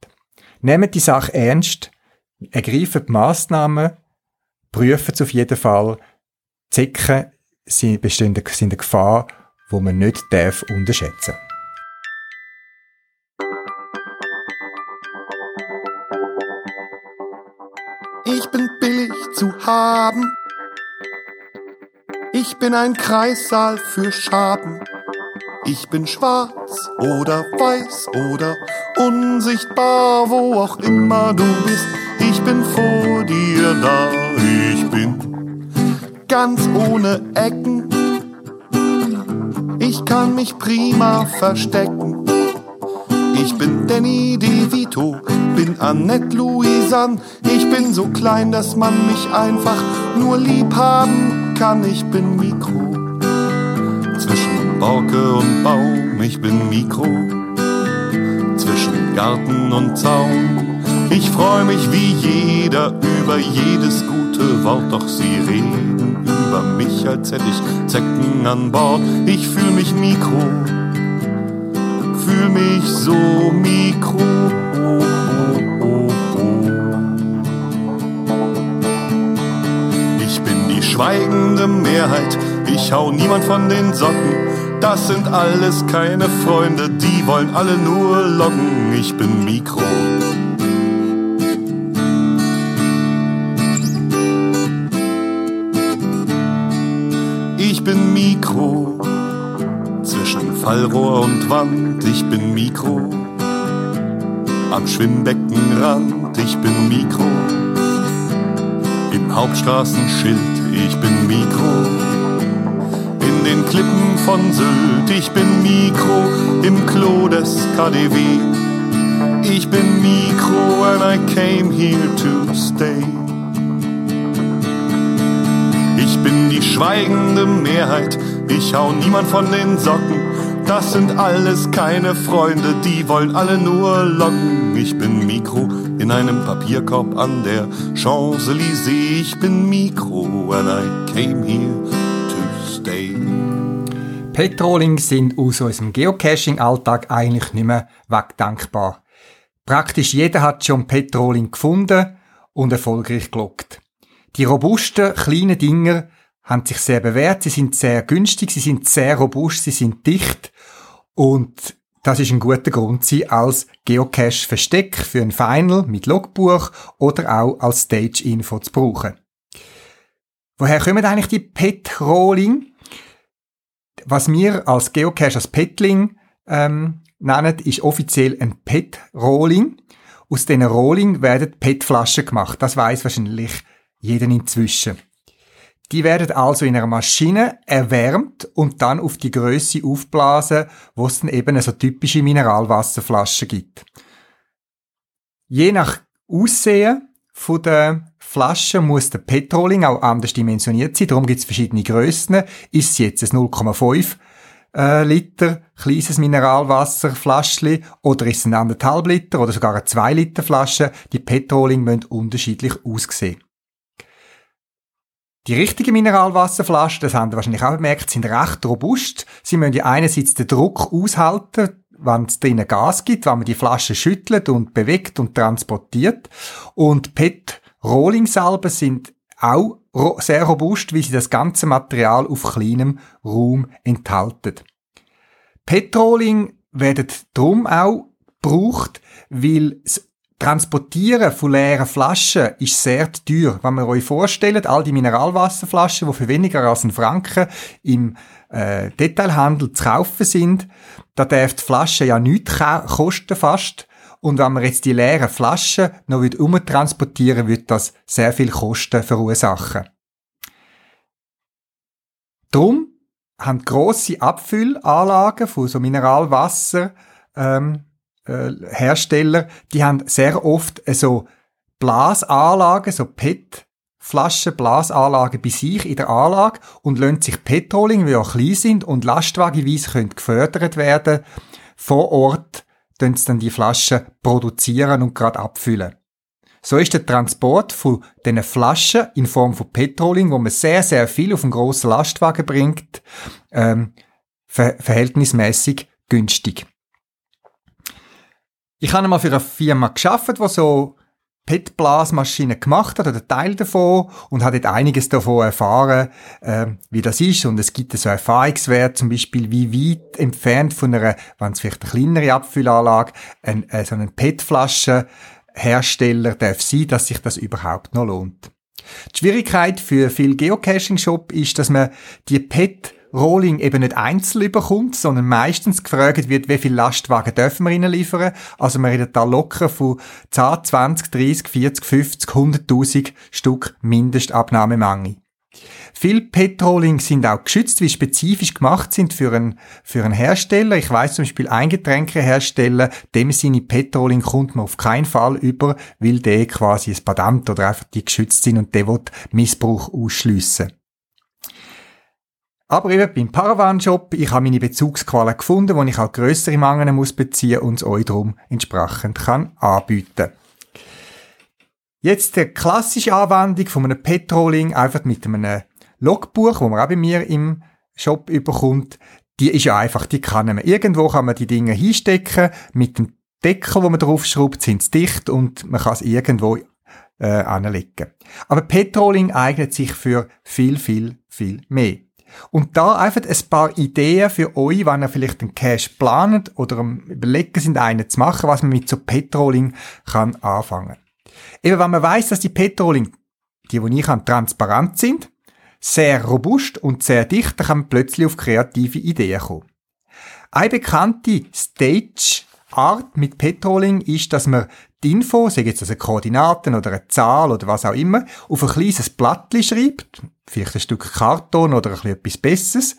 Nehmt die Sache ernst, ergreift Massnahmen, prüft es auf jeden Fall. Zecken sind eine Gefahr, die man nicht unterschätzen darf. Ich bin billig zu haben. Ich bin ein Kreissaal für Schaben. Ich bin schwarz oder weiß oder unsichtbar, wo auch immer du bist. Ich bin vor dir da. Ich bin ganz ohne Ecken. Ich kann mich prima verstecken. Ich bin Danny DeVito, bin Annette Louisanne. Ich bin so klein, dass man mich einfach nur lieb haben kann. Ich bin Mikro, zwischen Borke und Baum. Ich bin Mikro, zwischen Garten und Zaun. Ich freu mich wie jeder über jedes gute Wort, doch sie reden über mich, als hätte ich Zecken an Bord. Ich fühl mich Mikro, fühl mich so Mikro. Oh, oh, oh, oh. Ich bin die schweigende Mehrheit, ich hau niemand von den Socken. Das sind alles keine Freunde, die wollen alle nur locken. Ich bin Mikro. Ich bin Mikro. Zwischen Fallrohr und Wand, ich bin Mikro. Am Schwimmbeckenrand, ich bin Mikro. Im Hauptstraßenschild, ich bin Mikro. In den Klippen von Sylt, ich bin Mikro. Im Klo des K D W, ich bin Mikro and I came here to stay. Ich bin die schweigende Mehrheit, ich hau niemand von den Socken. Das sind alles keine Freunde, die wollen alle nur locken. Ich bin Mikro in einem Papierkorb an der Champs-Élysées. Ich bin Mikro and I came here to stay. Petroling sind aus unserem Geocaching-Alltag eigentlich nicht mehr wegdenkbar. Praktisch jeder hat schon Petroling gefunden und erfolgreich gelockt. Die robusten, kleinen Dinger haben sich sehr bewährt, sie sind sehr günstig, sie sind sehr robust, sie sind dicht und das ist ein guter Grund, sie als Geocache-Versteck für ein Final mit Logbuch oder auch als Stage-Info zu brauchen. Woher kommen eigentlich die Petroling? Was wir als Geocache, als Petling ähm, nennen, ist offiziell ein Petroling. Aus diesen Rohling werden Petflaschen gemacht. Das weiss wahrscheinlich jeden inzwischen. Die werden also in einer Maschine erwärmt und dann auf die Grösse aufblasen, wo es dann eben so typische Mineralwasserflaschen gibt. Je nach Aussehen von der Flasche muss der Petroling auch anders dimensioniert sein, darum gibt es verschiedene Grössen. Ist es jetzt ein null Komma fünf äh, Liter kleines Mineralwasserfläschchen oder ist es ein anderthalb Liter oder sogar eine zwei Liter Flasche? Die Petroling müssen unterschiedlich aussehen. Die richtigen Mineralwasserflaschen, das haben ihr wahrscheinlich auch bemerkt, sind recht robust. Sie müssen ja einerseits den Druck aushalten, wenn es drinnen Gas gibt, wenn man die Flasche schüttelt und bewegt und transportiert. Und Petroling-Salben sind auch ro- sehr robust, weil sie das ganze Material auf kleinem Raum enthalten. Petroling werden darum auch gebraucht, weil es Transportieren von leeren Flaschen ist sehr teuer. Wenn wir euch vorstellen, all die Mineralwasserflaschen, die für weniger als einen Franken im äh, Detailhandel zu kaufen sind, da darf die Flasche ja nichts ka- kosten fast. Und wenn man jetzt die leeren Flaschen noch umtransportieren würde, würde das sehr viel Kosten verursachen. Darum haben grosse Abfüllanlagen von so Mineralwasser ähm, Hersteller, die haben sehr oft so Blasanlagen, so P E T-Flaschen, Blasanlagen bei sich in der Anlage und lassen sich Petroling, die auch klein sind und lastwagenweise gefördert werden können, vor Ort dann die Flaschen produzieren und gerade abfüllen. So ist der Transport von diesen Flaschen in Form von Petroling, wo man sehr, sehr viel auf einen grossen Lastwagen bringt, ähm, ver- verhältnismässig günstig. Ich habe einmal für eine Firma gearbeitet, die so P E T-Blasmaschinen gemacht hat, oder Teil davon, und habe dort einiges davon erfahren, äh, wie das ist. Und es gibt so Erfahrungswerte, zum Beispiel, wie weit entfernt von einer, wenn es vielleicht eine kleinere Abfüllanlage, ein, äh, so einen P E T-Flaschenhersteller darf sein, dass sich das überhaupt noch lohnt. Die Schwierigkeit für viele Geocaching-Shop ist, dass man die P E T Rolling eben nicht einzeln überkommt, sondern meistens gefragt wird, wie viele Lastwagen dürfen wir ihnen liefern. Also wir reden da locker von zehn, zwanzig, dreissig, vierzig, fünfzig, hunderttausend Stück Mindestabnahmemenge. Viele Petroling sind auch geschützt, weil sie spezifisch gemacht sind für einen, für einen Hersteller. Ich weiss zum Beispiel, ein Getränkehersteller, dem seine Petroling kommt man auf keinen Fall über, weil der quasi ein Patent oder einfach die geschützt sind und der will Missbrauch ausschliessen. Aber eben beim Paravan-Shop, ich habe meine Bezugsqualen gefunden, wo ich auch grössere Mengen muss beziehen und es euch darum entsprechend kann anbieten. Jetzt die klassische Anwendung von einem Petroling, einfach mit einem Logbuch, wo man auch bei mir im Shop überkommt, die ist ja einfach, die kann man. Irgendwo kann man die Dinge hinstecken, mit dem Deckel, wo man draufschraubt, sind sie dicht und man kann es irgendwo äh, anlegen. Aber Petroling eignet sich für viel, viel, viel mehr. Und da einfach ein paar Ideen für euch, wenn ihr vielleicht einen Cache plant oder am Überlegen sind, einen zu machen, was man mit so Petroling kann anfangen. Eben, wenn man weiss, dass die Petroling, die, die ich habe, transparent sind, sehr robust und sehr dicht, dann kann man plötzlich auf kreative Ideen kommen. Eine bekannte Stage-Art mit Petroling ist, dass man die Info, sei jetzt also Koordinaten oder eine Zahl oder was auch immer, auf ein kleines Blattli schreibt, vielleicht ein Stück Karton oder ein etwas Besseres,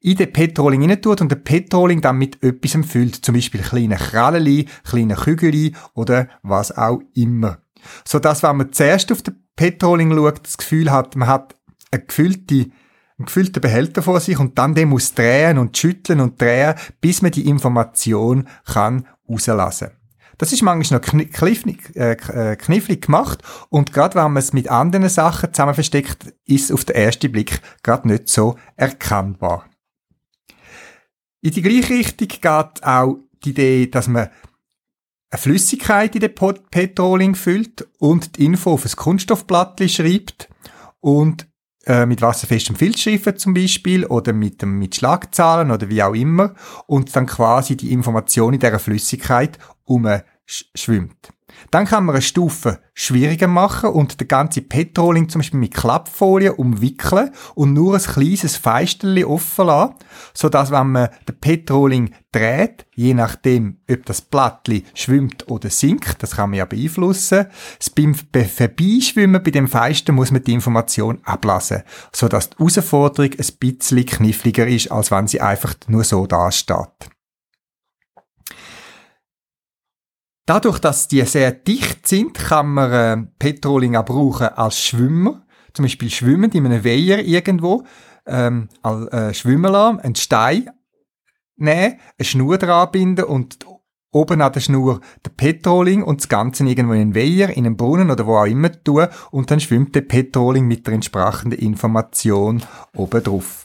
in den Petroling hinein tut und den Petroling dann mit etwas füllt, zum Beispiel kleine Krallen, kleine Kügel oder was auch immer. Sodass, wenn man zuerst auf den Petroling schaut, das Gefühl hat, man hat eine gefüllte einen gefüllten Behälter vor sich und dann den muss drehen und schütteln und drehen, bis man die Information kann rauslassen kann. Das ist manchmal noch knifflig, äh, knifflig gemacht und gerade wenn man es mit anderen Sachen zusammen versteckt, ist es auf den ersten Blick gerade nicht so erkennbar. In die gleiche Richtung geht auch die Idee, dass man eine Flüssigkeit in den Petroling füllt und die Info auf ein Kunststoffblattli schreibt und äh, mit wasserfestem Filzschrift zum Beispiel oder mit, mit Schlagzahlen oder wie auch immer und dann quasi die Information in dieser Flüssigkeit umschwimmt. Dann kann man eine Stufe schwieriger machen und den ganzen Petroling zum Beispiel mit Klappfolie umwickeln und nur ein kleines Feisterli offen lassen, sodass, wenn man den Petroling dreht, je nachdem, ob das Blattli schwimmt oder sinkt, das kann man ja beeinflussen, das beim Vorbeischwimmen bei dem Feister muss man die Information ablassen, sodass die Herausforderung ein bisschen kniffliger ist, als wenn sie einfach nur so dasteht. Dadurch, dass die sehr dicht sind, kann man äh, Petroling auch brauchen als Schwimmer. Zum Beispiel schwimmend in einem Weiher irgendwo, ähm, als, äh, schwimmen lassen, einen Stein nehmen, eine Schnur dran binden und oben an der Schnur den Petroling und das Ganze irgendwo in einen Weiher, in einen Brunnen oder wo auch immer tun. Und dann schwimmt der Petroling mit der entsprechenden Information oben drauf.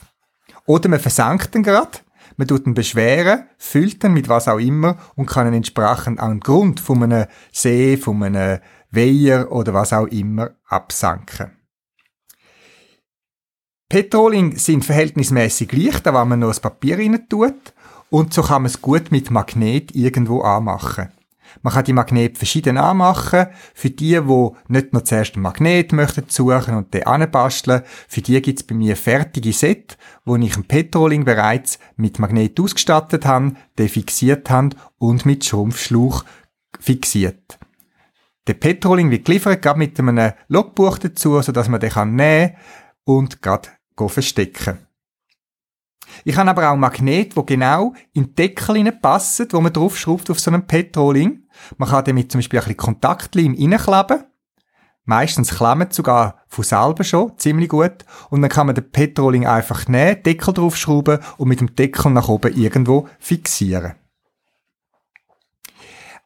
Oder man versankt ihn gerade. Man tut ihn beschweren, füllt ihn mit was auch immer und kann ihn entsprechend an den Grund von einem See, von einem Weiher oder was auch immer absanken. Petroling sind verhältnismäßig leicht, da kann man noch ein Papier rein tut und so kann man es gut mit Magnet irgendwo anmachen. Man kann die Magnete verschieden anmachen. Für die, die nicht noch zuerst einen Magnet möchten suchen und den anbasteln, für die gibt es bei mir fertige Set, wo ich einen Petroling bereits mit Magnet ausgestattet habe, den fixiert habe und mit Schrumpfschlauch fixiert. Der Petroling wird geliefert, gerade mit einem Logbuch dazu, sodass man den nehmen kann und gerade verstecken kann. Ich habe aber auch Magnete, die genau in den Deckel hineinpassen, wo man draufschraubt auf so einem Petroling. Man kann damit zum Beispiel ein bisschen Kontaktleim reinklappen. Meistens klemmt sogar von selber schon, ziemlich gut. Und dann kann man den Petroling einfach nehmen, Deckel draufschrauben und mit dem Deckel nach oben irgendwo fixieren.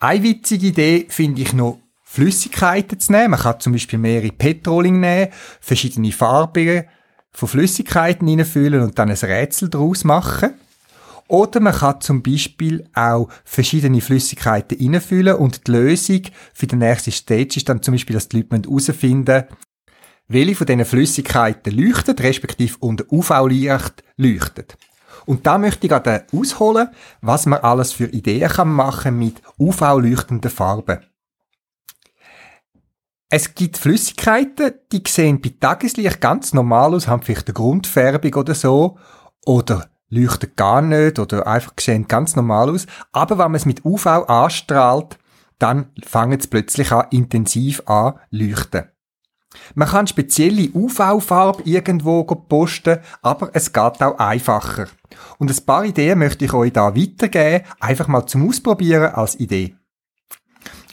Eine witzige Idee finde ich noch, Flüssigkeiten zu nehmen. Man kann zum Beispiel mehrere Petroling nehmen, verschiedene Farben von Flüssigkeiten hineinfüllen und dann ein Rätsel daraus machen. Oder man kann zum Beispiel auch verschiedene Flüssigkeiten hineinfüllen und die Lösung für den nächsten Stage ist dann zum Beispiel, dass die Leute herausfinden müssen, welche von diesen Flüssigkeiten leuchtet, respektive unter U V-Licht leuchtet. Und da möchte ich gerade ausholen, was man alles für Ideen kann machen mit U V-leuchtenden Farben. Es gibt Flüssigkeiten, die sehen bei Tageslicht ganz normal aus, haben vielleicht eine Grundfärbung oder so, oder leuchten gar nicht, oder einfach sehen ganz normal aus. Aber wenn man es mit U V anstrahlt, dann fangen es plötzlich an, intensiv an leuchten. Man kann spezielle U V-Farbe irgendwo posten, aber es geht auch einfacher. Und ein paar Ideen möchte ich euch da weitergeben, einfach mal zum Ausprobieren als Idee.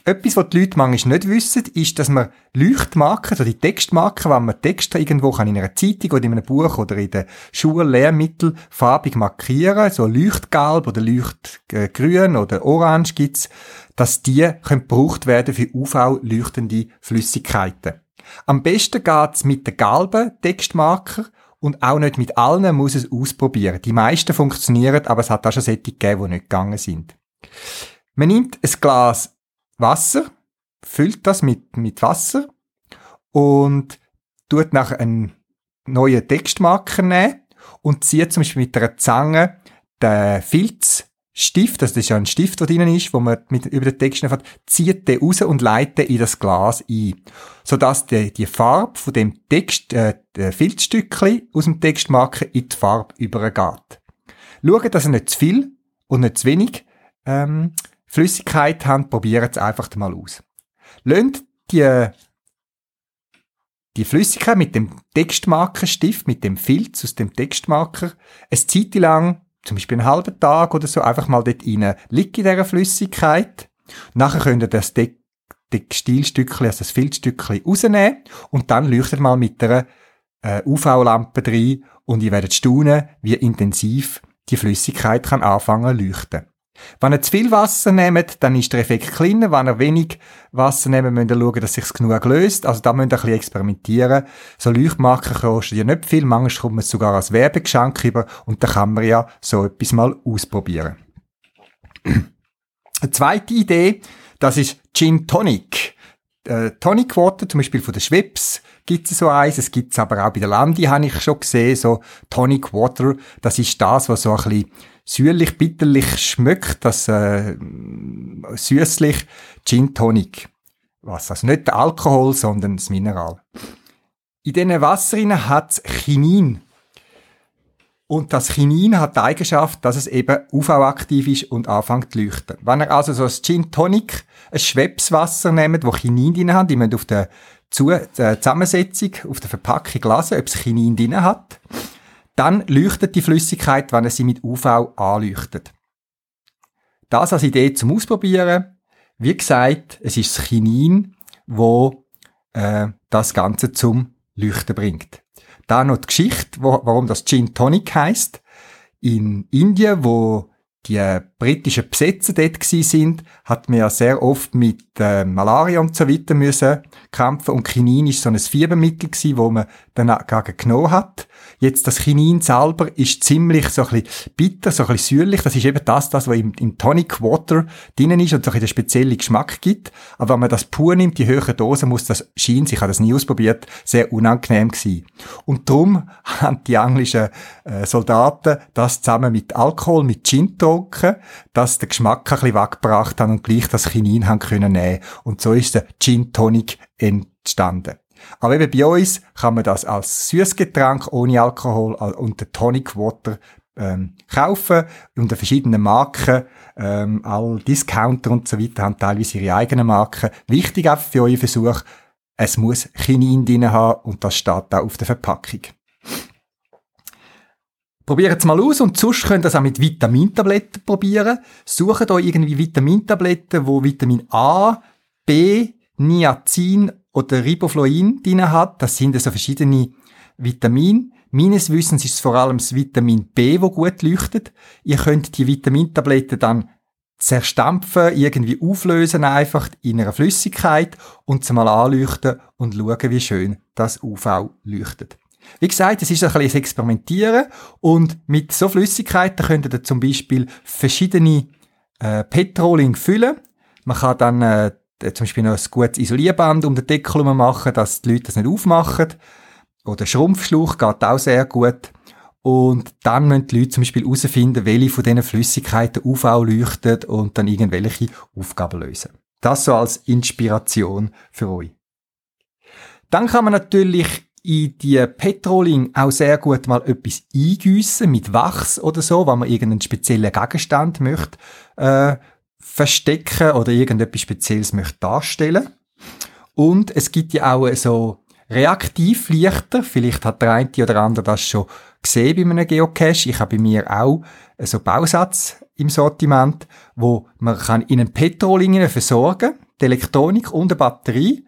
Etwas, was die Leute manchmal nicht wissen, ist, dass man Leuchtmarken, also die Textmarken, wenn man Texte irgendwo kann in einer Zeitung oder in einem Buch oder in der Schule, Lehrmittel, farbig markieren, so Leuchtgelb oder Leuchtgrün oder Orange gibt's, dass die können gebraucht werden für U V-leuchtende Flüssigkeiten. Am besten geht's mit den gelben Textmarker und auch nicht mit allen, man muss es ausprobieren. Die meisten funktionieren, aber es hat auch schon solche gegeben, die nicht gegangen sind. Man nimmt ein Glas Wasser, füllt das mit, mit Wasser und tut nachher einen neuen Textmarker nehmen und zieht zum Beispiel mit einer Zange den Filzstift, also das ist ja ein Stift, der drinnen ist, wo man mit, über den Text fährt, zieht den raus und leitet den in das Glas ein, sodass die, die Farbe von dem Text, äh, der Filzstückchen aus dem Textmarker in die Farbe übergeht. Schaut, dass er nicht zu viel und nicht zu wenig ähm, Flüssigkeit haben, probieren es einfach mal aus. Lönt die, die Flüssigkeit mit dem Textmarkerstift, mit dem Filz aus dem Textmarker, eine Zeit lang, zum Beispiel einen halben Tag oder so, einfach mal dort rein liegt in dieser Flüssigkeit. Nachher könnt ihr das De- Textilstückchen, also das Filzstückchen rausnehmen und dann leuchtet mal mit einer äh, U V-Lampe rein und ihr werdet staunen, wie intensiv die Flüssigkeit kann anfangen zu leuchten. Wenn ihr zu viel Wasser nehmt, dann ist der Effekt kleiner. Wenn ihr wenig Wasser nehmt, müsst ihr schauen, dass es sich genug löst. Also da müsst ihr ein bisschen experimentieren. So Leuchtmarker kosten ja nicht viel. Manchmal kommt man es sogar als Werbegeschenk über und dann kann man ja so etwas mal ausprobieren. Eine zweite Idee, das ist Gin Tonic. Äh, Tonic Water, zum Beispiel von den Schweppes, gibt es so eins. Es gibt es aber auch bei der Landi, habe ich schon gesehen, so Tonic Water. Das ist das, was so ein bisschen säuerlich, bitterlich schmeckt, das äh, süßlich Gin Tonic. Was? Also nicht der Alkohol, sondern das Mineral. In diesen Wassern hat es Chinin. Und das Chinin hat die Eigenschaft, dass es eben U V-aktiv ist und anfängt zu leuchten. Wenn ihr also so ein Gin Tonic, ein Schweppeswasser nehmt, wo Chinin drin hat, die müsst auf der Zusammensetzung, auf der Verpackung lesen, ob es Chinin drin hat, dann leuchtet die Flüssigkeit, wenn ihr sie mit U V anleuchtet. Das als Idee zum Ausprobieren. Wie gesagt, es ist das Chinin, wo äh, das Ganze zum Leuchten bringt. Da noch die Geschichte, wo, warum das Gin Tonic heisst. In Indien, wo die britischen Besetzer dort waren, hat man ja sehr oft mit äh, Malaria und so weiter müssen kämpfen. Und Chinin war so ein Fiebermittel gewesen, das man dagegen genommen hat. Jetzt, das Chinin selber ist ziemlich so ein bisschen bitter, so ein bisschen säuerlich. Das ist eben das, das was im, im Tonic Water drinnen ist und so ein bisschen den speziellen Geschmack gibt. Aber wenn man das pur nimmt, die höhere Dose, muss das, scheint, ich habe das nie ausprobiert, sehr unangenehm gewesen. Und darum haben die englischen äh, Soldaten das zusammen mit Alkohol, mit Gin getrunken, dass der Geschmack ein bisschen weggebracht haben und gleich das Chinin haben können nehmen. Und so ist der Gin Tonic entstanden. Aber eben bei uns kann man das als Süßgetränk ohne Alkohol unter Tonic Water ähm, kaufen, unter verschiedenen Marken. Ähm, all Discounter und so weiter haben teilweise ihre eigenen Marken. Wichtig auch für euren Versuch, es muss Chinin drin haben und das steht auch auf der Verpackung. Probiert es mal aus und sonst könnt ihr das auch mit Vitamintabletten probieren. Sucht euch irgendwie Vitamintabletten, wo Vitamin A, B, Niacin oder Riboflavin drin hat. Das sind so verschiedene Vitamine. Meines Wissens ist es vor allem das Vitamin B, das gut leuchtet. Ihr könnt die Vitamintabletten dann zerstampfen, irgendwie auflösen einfach in einer Flüssigkeit und sie mal anleuchten und schauen, wie schön das U V leuchtet. Wie gesagt, es ist ein bisschen Experimentieren und mit so Flüssigkeiten könnt ihr zum Beispiel verschiedene äh, Petroling füllen. Man kann dann äh, zum Beispiel noch ein gutes Isolierband um den Deckel machen, dass die Leute das nicht aufmachen. Oder Schrumpfschlauch geht auch sehr gut. Und dann müssen die Leute zum Beispiel herausfinden, welche von diesen Flüssigkeiten U V leuchtet und dann irgendwelche Aufgaben lösen. Das so als Inspiration für euch. Dann kann man natürlich in die Petroling auch sehr gut mal etwas eingiessen mit Wachs oder so, wenn man irgendeinen speziellen Gegenstand möchte äh, verstecken oder irgendetwas Spezielles möchte darstellen. Und es gibt ja auch so Reaktivlichter. Vielleicht hat der eine oder andere das schon gesehen bei einem Geocache. Ich habe bei mir auch so Bausatz im Sortiment, wo man kann in einen Petroling versorgen, die Elektronik und eine Batterie.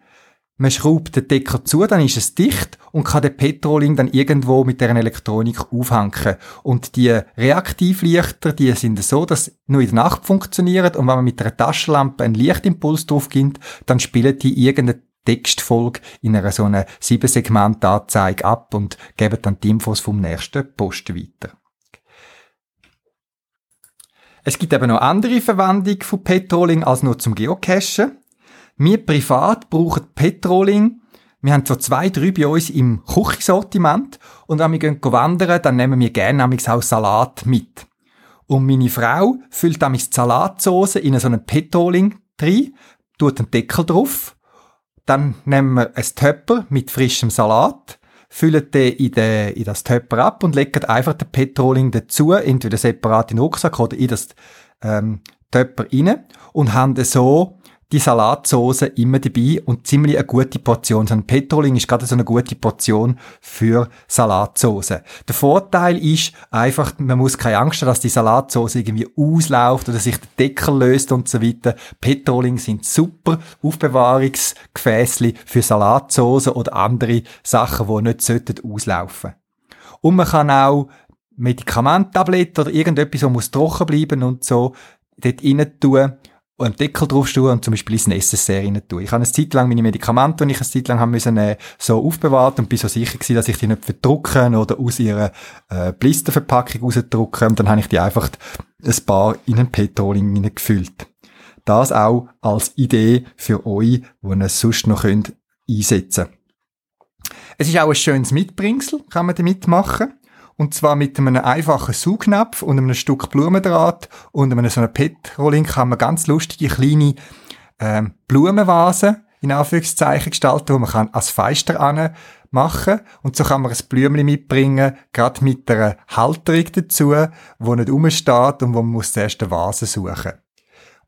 Man schraubt den Deckel zu, dann ist es dicht und kann den Petroling dann irgendwo mit deren Elektronik aufhängen. Und die Reaktivlichter, die sind so, dass nur in der Nacht funktionieren und wenn man mit einer Taschenlampe einen Lichtimpuls drauf gibt, dann spielen die irgendeine Textfolge in einer so einer sieben-Segment-Anzeige ab und geben dann die Infos vom nächsten Post weiter. Es gibt eben noch andere Verwendung von Petroling als nur zum Geocachen. Wir privat brauchen Petroling. Wir haben so zwei, drei bei uns im Küchensortiment. Und wenn wir gehen wandern, dann nehmen wir gerne auch Salat mit. Und meine Frau füllt dann Salatsauce in so einen Petroling rein, tut einen Deckel drauf. Dann nehmen wir ein Töpper mit frischem Salat, füllen den in, den in das Töpper ab und legen einfach den Petroling dazu, entweder separat in den Rucksack oder in das ähm, Töpper rein und haben so die Salatsauce immer dabei und ziemlich eine gute Portion. So ein Petroling ist gerade so eine gute Portion für Salatsauce. Der Vorteil ist einfach, man muss keine Angst haben, dass die Salatsauce irgendwie ausläuft oder sich der Deckel löst und so weiter. Petroling sind super Aufbewahrungsgefäßchen für Salatsauce oder andere Sachen, die nicht sollten auslaufen. Und man kann auch Medikamentabletten oder irgendetwas, was trocken bleiben muss und so, dort rein tun, einen Deckel drauf tun und zum Beispiel ins Necessaire rein tun. Ich habe eine Zeit lang meine Medikamente, die ich eine Zeit lang haben müssen, äh, so aufbewahrt und bin so sicher gewesen, dass ich die nicht verdrucken oder aus ihrer äh, Blisterverpackung rausdrucke. Und dann habe ich die einfach ein paar in einen Petroling hineingefüllt. Das auch als Idee für euch, die ihr es sonst noch könnt einsetzen könnt. Es ist auch ein schönes Mitbringsel, kann man damit machen. Und zwar mit einem einfachen Saugnapf und einem Stück Blumendraht und einem so einem Petroling kann man ganz lustige kleine ähm, Blumenvasen in Anführungszeichen gestalten, die man kann als Feister anmachen. Und so kann man ein Blümchen mitbringen, gerade mit einer Halterung dazu, wo nicht rumsteht und wo man muss zuerst eine Vase suchen.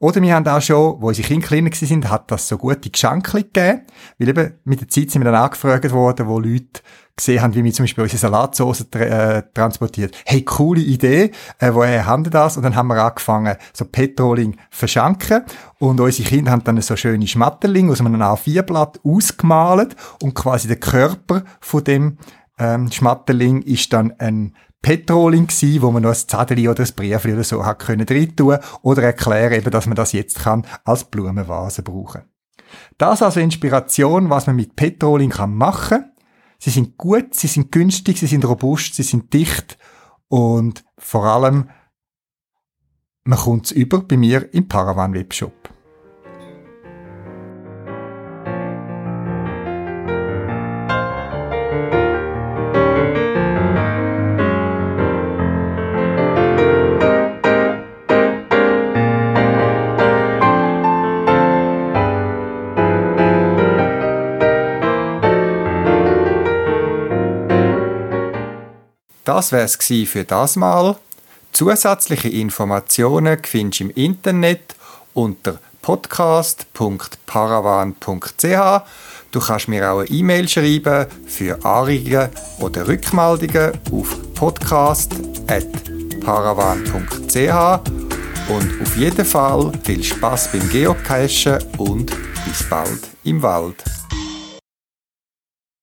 Oder wir haben auch schon, wo unsere Kinder kleiner waren, hat das so gute Geschenke gegeben. Weil eben mit der Zeit sind wir dann angefragt worden, wo Leute gesehen haben, wie wir zum Beispiel unsere Salatsauce tra- äh, transportiert. Hey, coole Idee, äh, woher haben wir das? Und dann haben wir angefangen, so Petroling verschenken. Und unsere Kinder haben dann so schöne Schmetterlinge aus einem A vier Blatt ausgemalt. Und quasi der Körper von dem ähm, Schmetterling ist dann ein Petroling gsi, wo man noch ein Zettel oder ein Briefchen oder so hat können rein tun oder erklären eben, dass man das jetzt kann als Blumenvase brauchen. Das also Inspiration, was man mit Petroling kann machen. Sie sind gut, sie sind günstig, sie sind robust, sie sind dicht und vor allem man kommt es über bei mir im Paravan Webshop. Das wäre es für das Mal. Zusätzliche Informationen findest du im Internet unter podcast punkt paravan punkt c h. Du kannst mir auch eine E-Mail schreiben für Anregungen oder Rückmeldungen auf podcast punkt paravan punkt c h. Und auf jeden Fall viel Spass beim Geocachen und bis bald im Wald.